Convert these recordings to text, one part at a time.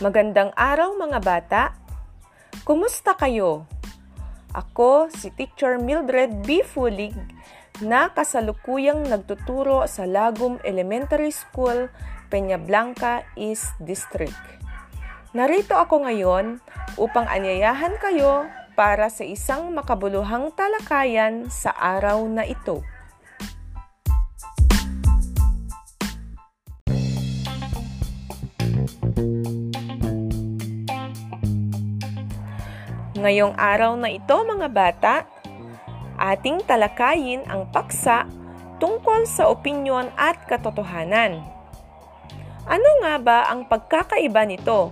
Magandang araw mga bata! Kumusta kayo? Ako si Teacher Mildred B. Fulig na kasalukuyang nagtuturo sa Lagum Elementary School, Peña Blanca East District. Narito ako ngayon upang anyayahan kayo para sa isang makabuluhang talakayan sa araw na ito. Ngayong araw na ito mga bata, ating talakayin ang paksa tungkol sa opinyon at katotohanan. Ano nga ba ang pagkakaiba nito?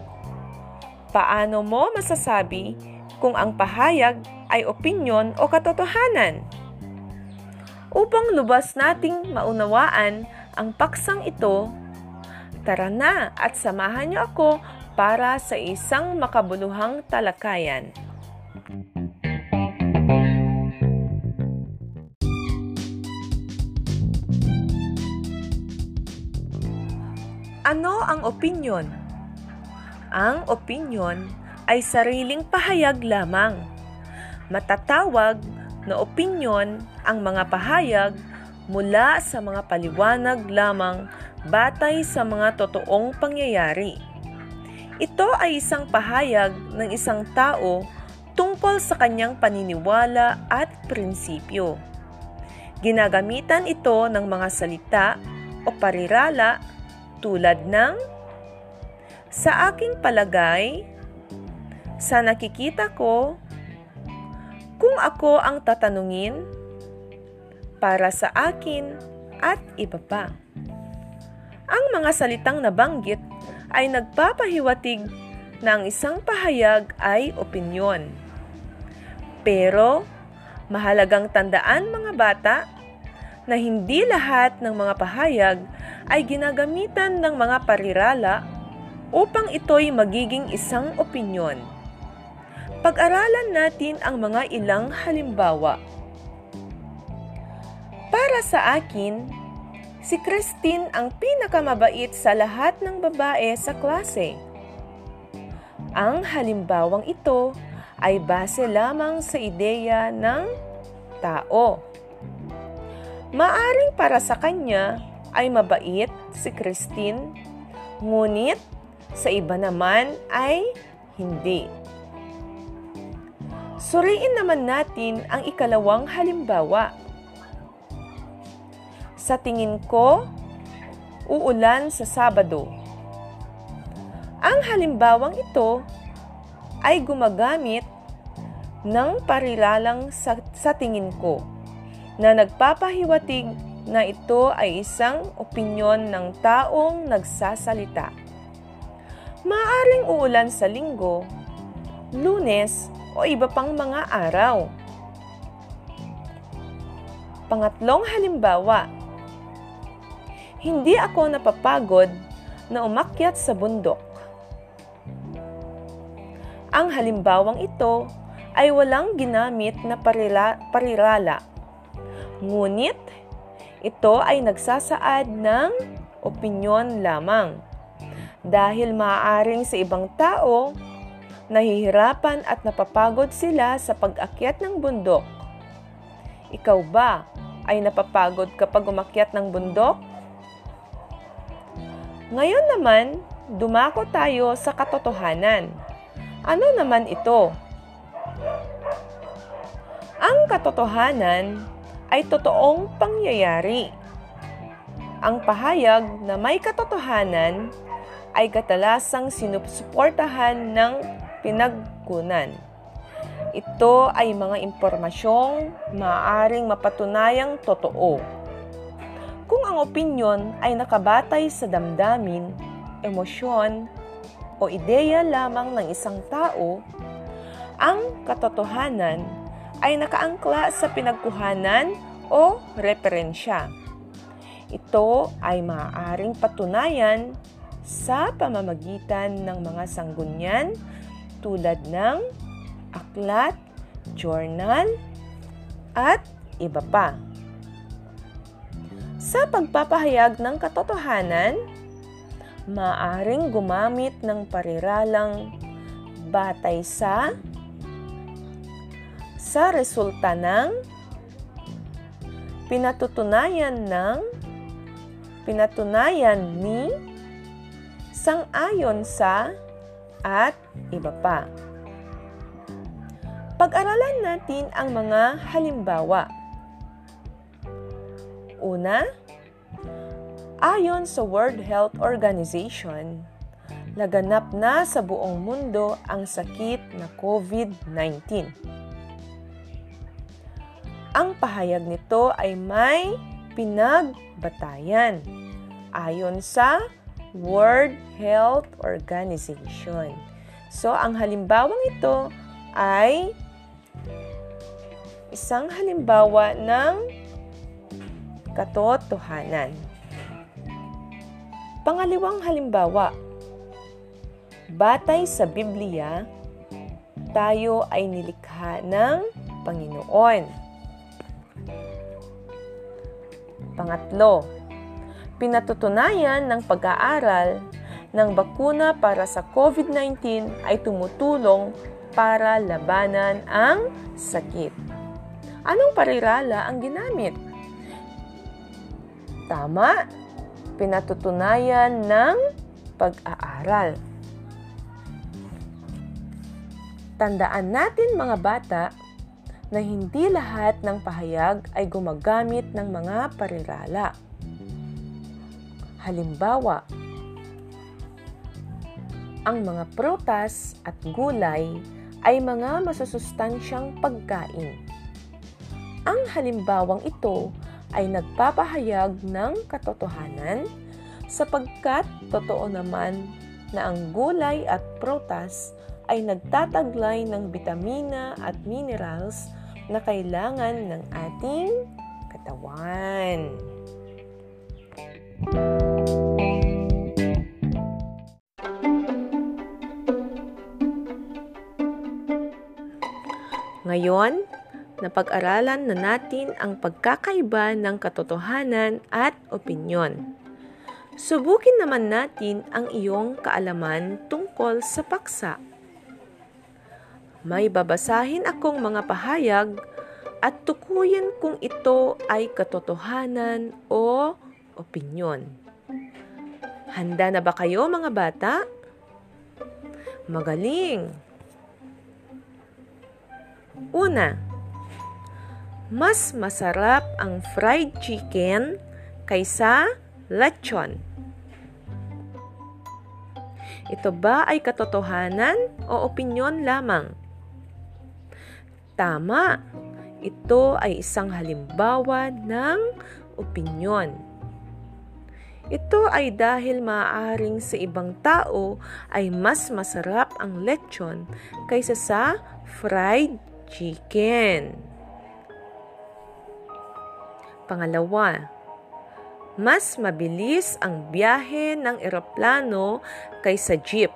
Paano mo masasabi kung ang pahayag ay opinyon o katotohanan? Upang lubos nating maunawaan ang paksang ito, tara na at samahan niyo ako para sa isang makabuluhang talakayan. Ano ang opinyon? Ang opinyon ay sariling pahayag lamang. Matatawag na opinyon ang mga pahayag mula sa mga paliwanag lamang batay sa mga totoong pangyayari. Ito ay isang pahayag ng isang tao tungkol sa kanyang paniniwala at prinsipyo. Ginagamitan ito ng mga salita o parirala tulad ng sa aking palagay, sa nakikita ko, kung ako ang tatanungin, para sa akin, at iba pa. Ang mga salitang nabanggit ay nagpapahiwatig na ang isang pahayag ay opinyon. Pero, mahalagang tandaan mga bata na hindi lahat ng mga pahayag ay ginagamitan ng mga parirala upang ito'y magiging isang opinyon. Pag-aralan natin ang mga ilang halimbawa. Para sa akin, si Christine ang pinakamabait sa lahat ng babae sa klase. Ang halimbawang ito ay base lamang sa ideya ng tao. Maaring para sa kanya ay mabait si Christine, ngunit sa iba naman ay hindi. Suriin naman natin ang ikalawang halimbawa. Sa tingin ko, uulan sa Sabado. Ang halimbawang ito ay gumagamit ng parilalang sa tingin ko, na nagpapahiwatig na ito ay isang opinyon ng taong nagsasalita. Maaring uulan sa Linggo, Lunes o iba pang mga araw. Pangatlong halimbawa, hindi ako napapagod na umakyat sa bundok. Ang halimbawang ito ay walang ginamit na parirala. Ngunit, ito ay nagsasaad ng opinyon lamang dahil maaaring sa ibang tao, nahihirapan at napapagod sila sa pag-akyat ng bundok. Ikaw ba ay napapagod kapag umakyat ng bundok? Ngayon naman, dumako tayo sa katotohanan. Ano naman ito? Ang katotohanan ay totoong pangyayari. Ang pahayag na may katotohanan ay kadalasang sinusuportahan ng pinagkunan. Ito ay mga impormasyong maaaring mapatunayang totoo. Kung ang opinyon ay nakabatay sa damdamin, emosyon, o ideya lamang ng isang tao, ang katotohanan ay nakaangkla sa pinagkuhanan o referensya. Ito ay maaaring patunayan sa pamamagitan ng mga sanggunian tulad ng aklat, journal, at iba pa. Sa pagpapahayag ng katotohanan, maaaring gumamit ng pariralang batay sa resulta ng pinatunayan ni, sang-ayon sa, at iba pa. Pag-aralan natin ang mga halimbawa. Una, ayon sa World Health Organization, laganap na sa buong mundo ang sakit na COVID-19. Ang pahayag nito ay may pinagbatayan ayon sa World Health Organization. So, ang halimbawang ito ay isang halimbawa ng katotohanan. Pangalawang halimbawa, batay sa Biblia, tayo ay nilikha ng Panginoon. Pangatlo, pinatutunayan ng pag-aaral ng bakuna para sa COVID-19 ay tumutulong para labanan ang sakit. Anong parirala ang ginamit? Tama, pinatutunayan ng pag-aaral. Tandaan natin mga bata, na hindi lahat ng pahayag ay gumagamit ng mga parirala. Halimbawa, ang mga prutas at gulay ay mga masusustansyang pagkain. Ang halimbawang ito ay nagpapahayag ng katotohanan sapagkat totoo naman na ang gulay at prutas ay nagtataglay ng bitamina at minerals na kailangan ng ating katawan. Ngayon, napag-aralan na natin ang pagkakaiba ng katotohanan at opinyon. Subukin naman natin ang iyong kaalaman tungkol sa paksa. May babasahin akong mga pahayag at tukuyin kung ito ay katotohanan o opinyon. Handa na ba kayo mga bata? Magaling! Una, mas masarap ang fried chicken kaysa lechon. Ito ba ay katotohanan o opinyon lamang? Tama, ito ay isang halimbawa ng opinyon. Ito ay dahil maaaring sa ibang tao ay mas masarap ang lechon kaysa sa fried chicken. Pangalawa, mas mabilis ang biyahe ng eroplano kaysa jeep.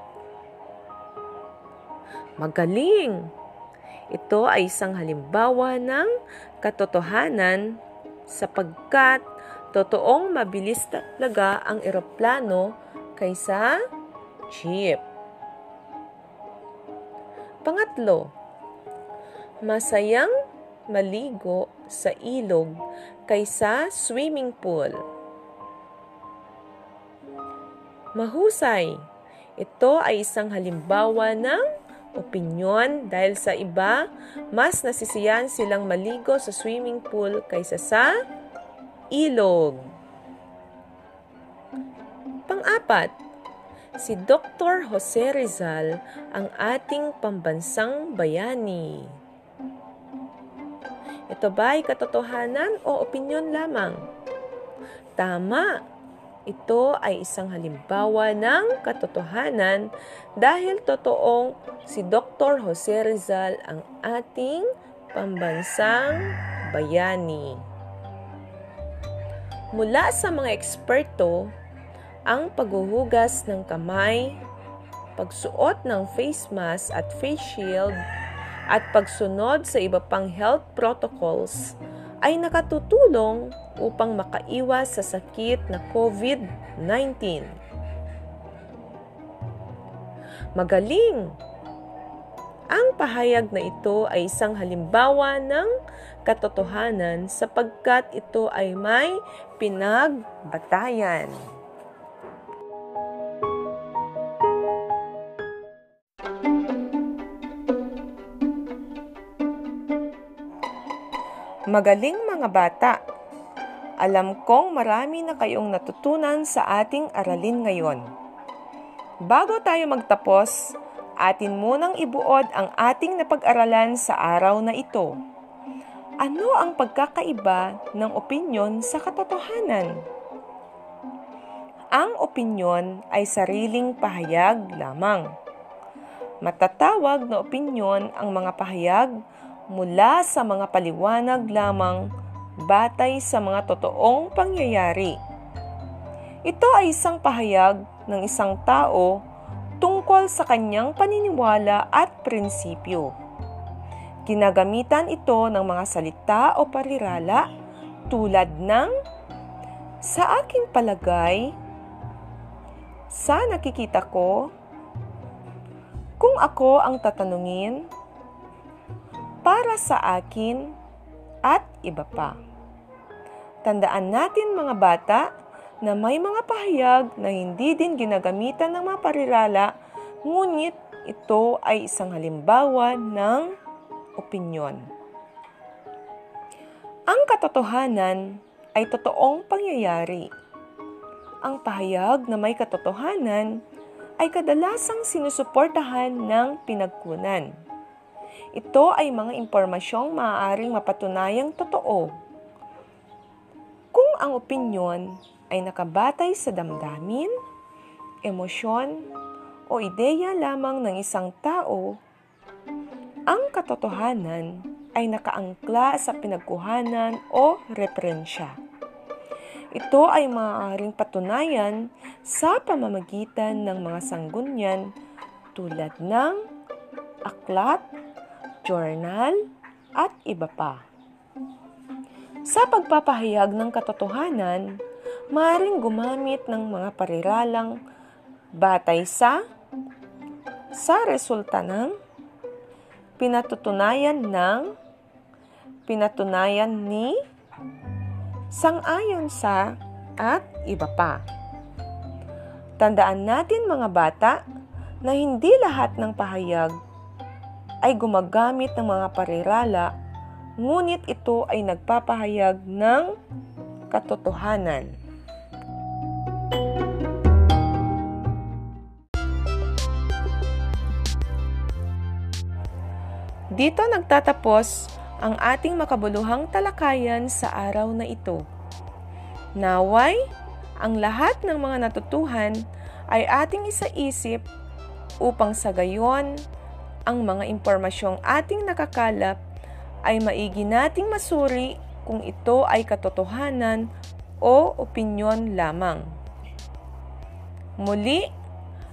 Magaling! Ito ay isang halimbawa ng katotohanan sapagkat totoong mabilis talaga ang eroplano kaysa jeep. Pangatlo, masayang maligo sa ilog kaysa swimming pool. Mahusay, ito ay isang halimbawa ng opinyon dahil sa iba, mas nasisiyahan silang maligo sa swimming pool kaysa sa ilog. Pang-apat, si Dr. Jose Rizal ang ating pambansang bayani. Ito ba ay katotohanan o opinyon lamang? Tama! Ito ay isang halimbawa ng katotohanan dahil totoong si Dr. Jose Rizal ang ating pambansang bayani. Mula sa mga eksperto, ang paghuhugas ng kamay, pagsuot ng face mask at face shield, at pagsunod sa iba pang health protocols ay nakatutulong upang makaiwas sa sakit na COVID-19. Magaling! Ang pahayag na ito ay isang halimbawa ng katotohanan sapagkat ito ay may pinagbatayan. Magaling mga bata! Alam kong marami na kayong natutunan sa ating aralin ngayon. Bago tayo magtapos, atin munang ibuod ang ating napag-aralan sa araw na ito. Ano ang pagkakaiba ng opinyon sa katotohanan? Ang opinyon ay sariling pahayag lamang. Matatawag na opinyon ang mga pahayag mula sa mga paliwanag lamang batay sa mga totoong pangyayari. Ito ay isang pahayag ng isang tao tungkol sa kanyang paniniwala at prinsipyo. Ginagamitan ito ng mga salita o parirala tulad ng sa aking palagay, sa nakikita ko, kung ako ang tatanungin, para sa akin, at iba pa. Tandaan natin mga bata na may mga pahayag na hindi din ginagamitan ng mga parirala, ngunit ito ay isang halimbawa ng opinyon. Ang katotohanan ay totoong pangyayari. Ang pahayag na may katotohanan ay kadalasang sinusuportahan ng pinagkunan. Ito ay mga impormasyong maaaring mapatunayang totoo. Kung ang opinyon ay nakabatay sa damdamin, emosyon, o ideya lamang ng isang tao, ang katotohanan ay nakaangkla sa pinagkuhanan o referensya. Ito ay maaaring patunayan sa pamamagitan ng mga sanggunian tulad ng aklat, journal, at iba pa. Sa pagpapahayag ng katotohanan, maaaring gumamit ng mga pariralang batay sa resulta ng, pinatunayan ni, sang-ayon sa, at iba pa. Tandaan natin mga bata na hindi lahat ng pahayag ay gumagamit ng mga parirala, ngunit ito ay nagpapahayag ng katotohanan. Dito nagtatapos ang ating makabuluhang talakayan sa araw na ito. Naway, ang lahat ng mga natutuhan ay ating isaisip upang sa gayon, ang mga impormasyong ating nakakalap ay maigi nating masuri kung ito ay katotohanan o opinyon lamang. Muli,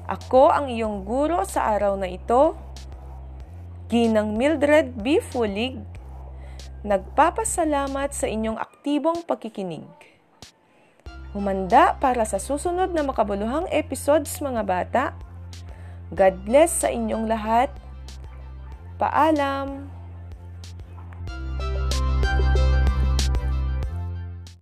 ako ang iyong guro sa araw na ito, Ginang Mildred B. Fulig, nagpapasalamat sa inyong aktibong pakikinig. Humanda para sa susunod na makabuluhang episodes mga bata. God bless sa inyong lahat. Paalam!